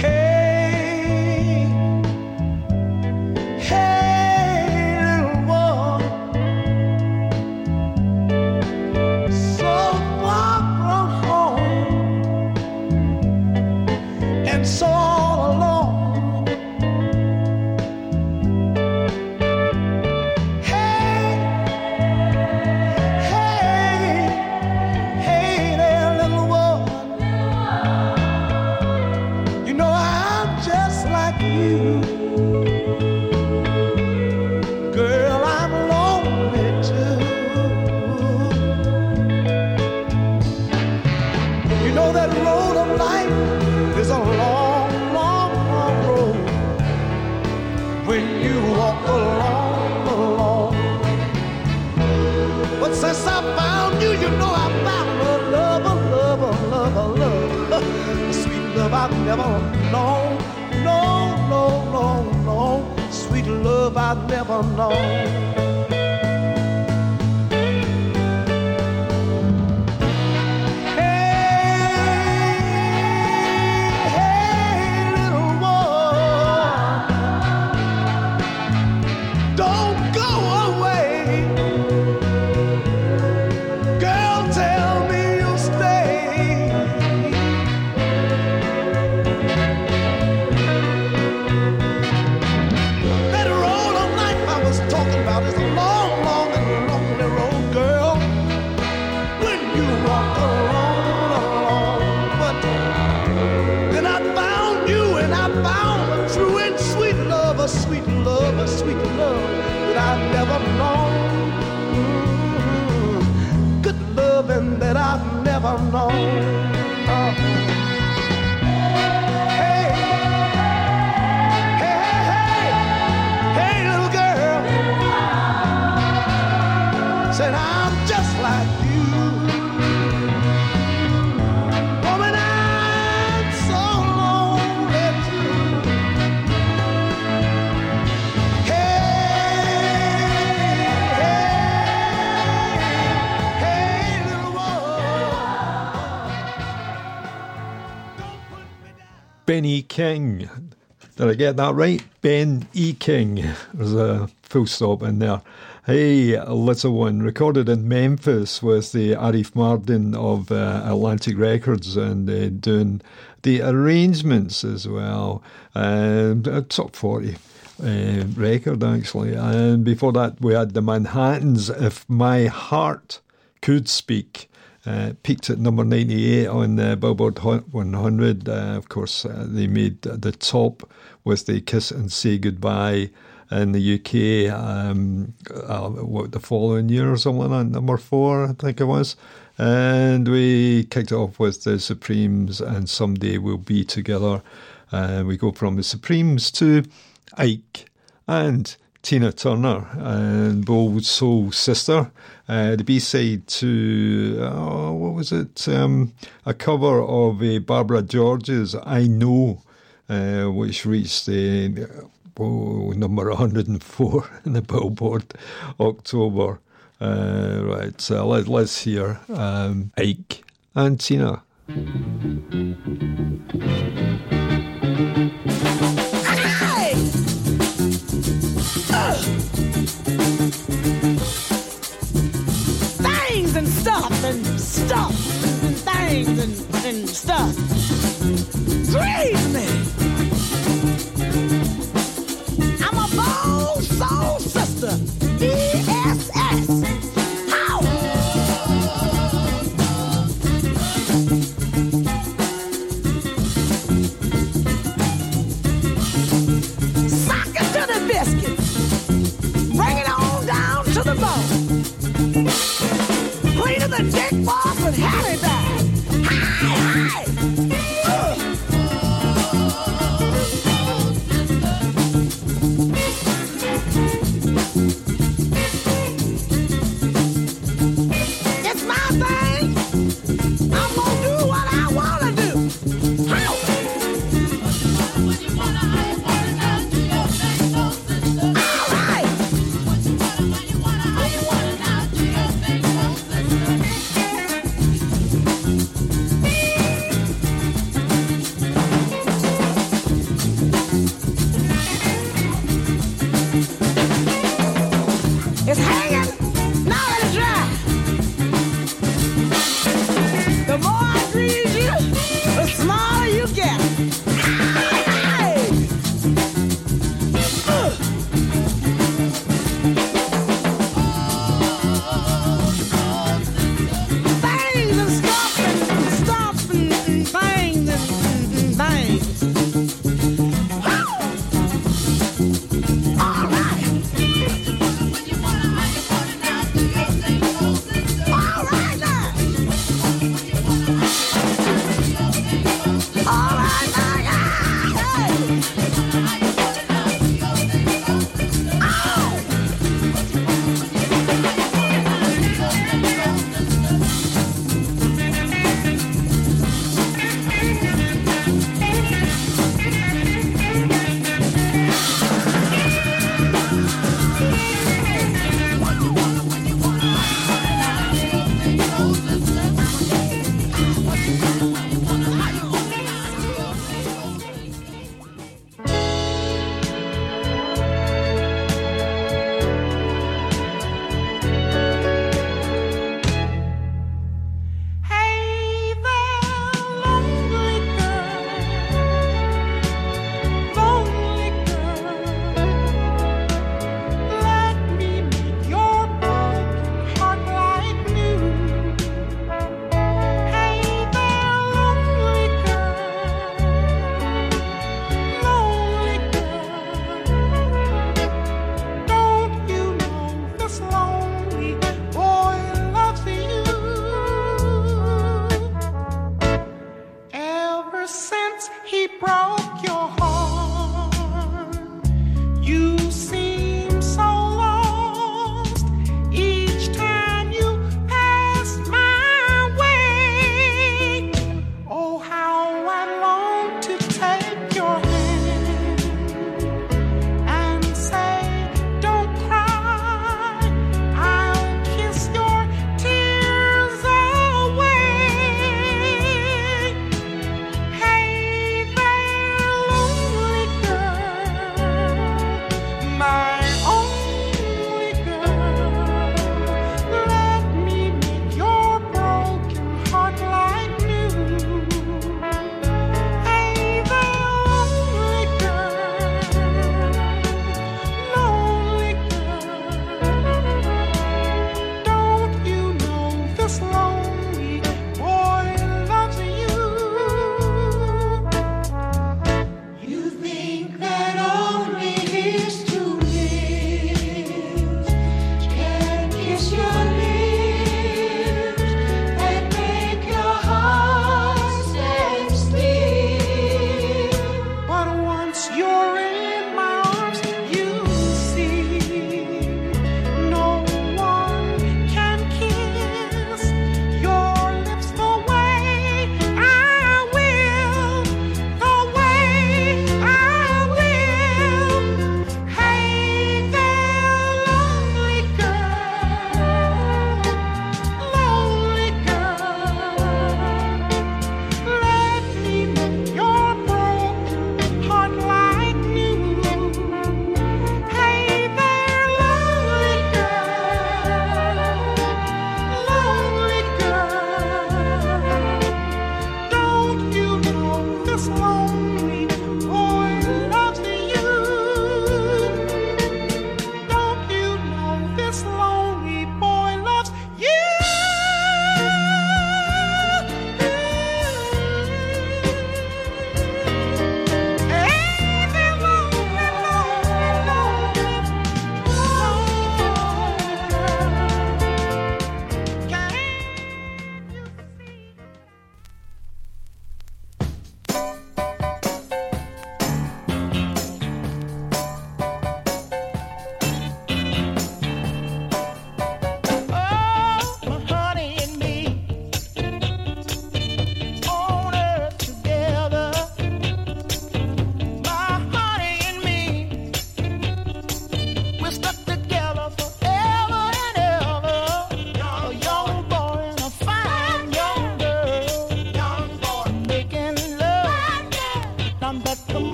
Hey, said I'm just like you. Ben E. King. Did I get that right? Ben E. King. There's a full stop in there. Hey, Little One, recorded in Memphis with the Arif Mardin of Atlantic Records and doing the arrangements as well. A top 40 record, actually. And before that, we had the Manhattans, If My Heart Could Speak. Peaked at number 98 on the Billboard Hot 100. Of course, they made the top with the Kiss and Say Goodbye in the UK, the following year or something like that, number 4, I think it was. And we kicked it off with the Supremes and Someday We'll Be Together. We go from the Supremes to Ike and Tina Turner and Bold Soul Sister. The B-side to, a cover of Barbara George's I Know, which reached number 104 in the Billboard October. Right, so let's hear Ike and Tina. Things and stuff and things and stuff. Please me. I'm a bold soul sister. DSS. How? Sock it to the biscuits. Bring it on down to the bone. Clean of the dick balls with Harry back. Hi, hi.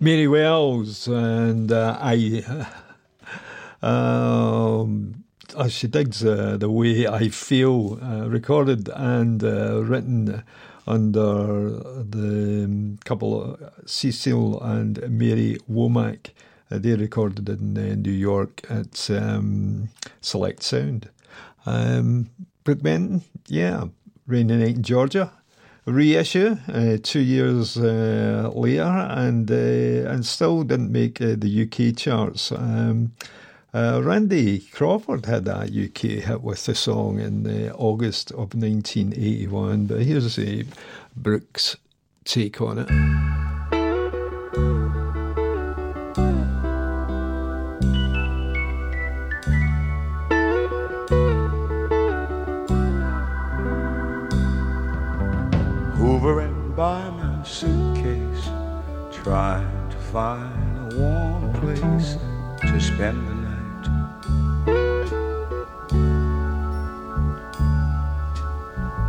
Mary Wells, and she digs The Way I Feel, recorded and written under the couple Cecil and Mary Womack. They recorded in New York at Select Sound. Brookbenton, yeah, Rainy Night in Georgia. Reissue 2 years later, and still didn't make the UK charts. Randy Crawford had that UK hit with the song in August of 1981, but here's Brooks' take on it. Hovering by my suitcase, trying to find a warm place to spend the night.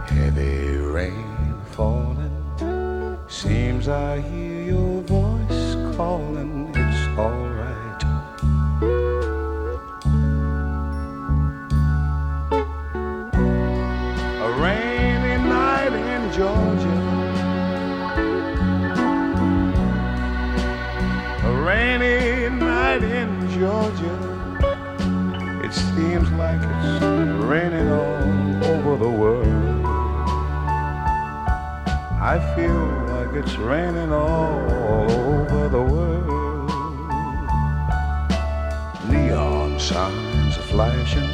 Heavy rain falling, seems I hear your voice calling, it's alright. A rainy night in Georgia, rainy night in Georgia. It seems like it's raining all over the world. I feel like it's raining all over the world. Neon signs are flashing,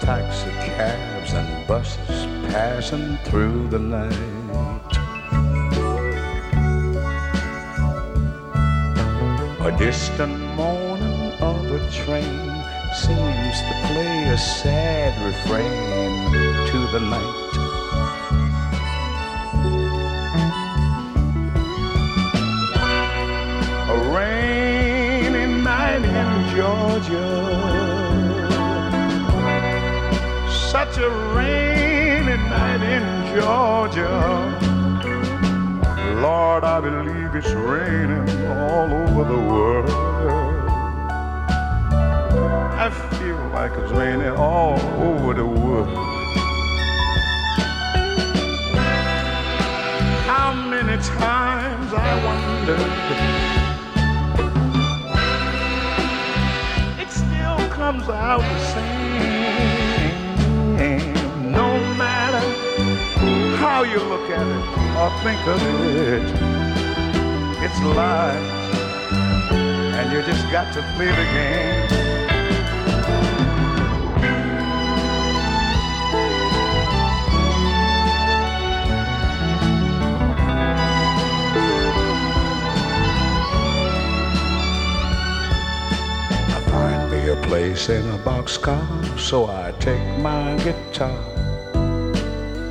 taxi cabs and buses passing through the night. A distant moaning of a train seems to play a sad refrain to the night. A rainy night in Georgia, such a rainy night in Georgia. Lord, I believe it's raining all over the world. I feel like it's raining all over the world. How many times I wondered, it still comes out the same. No matter how you look at it or think of it, it's life, and you just got to play the game. A place in a boxcar, so I take my guitar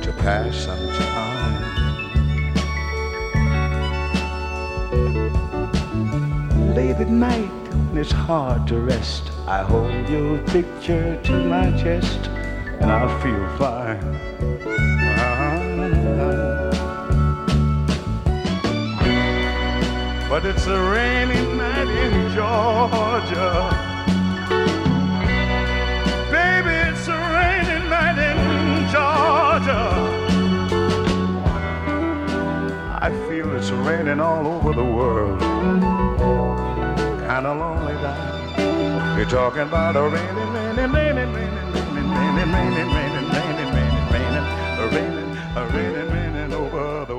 to pass some time. Late at night, when it's hard to rest, I hold your picture to my chest, and I feel fine. But it's a rainy night in Georgia. I feel it's raining all over the world. Kinda lonely now. You're talking about a rainy, rainy, rainy, rainy, rainy, rainy, rainy, rainy, rainy, rainy, rainy, rainy, rainy over the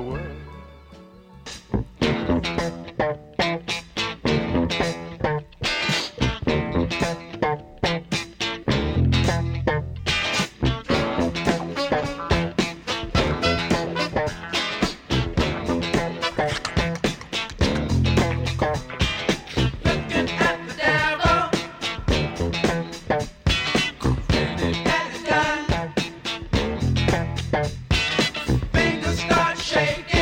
shake.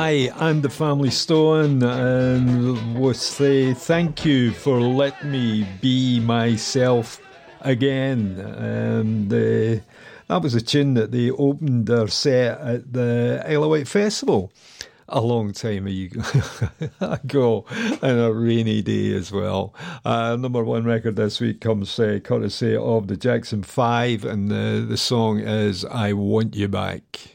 Hi, I'm the Family Stone, and we'll say thank you for letting me be myself again. That was a tune that they opened their set at the Isle of Wight Festival a long time ago, and a rainy day as well. Number one record this week comes courtesy of the Jackson 5, and the song is I Want You Back.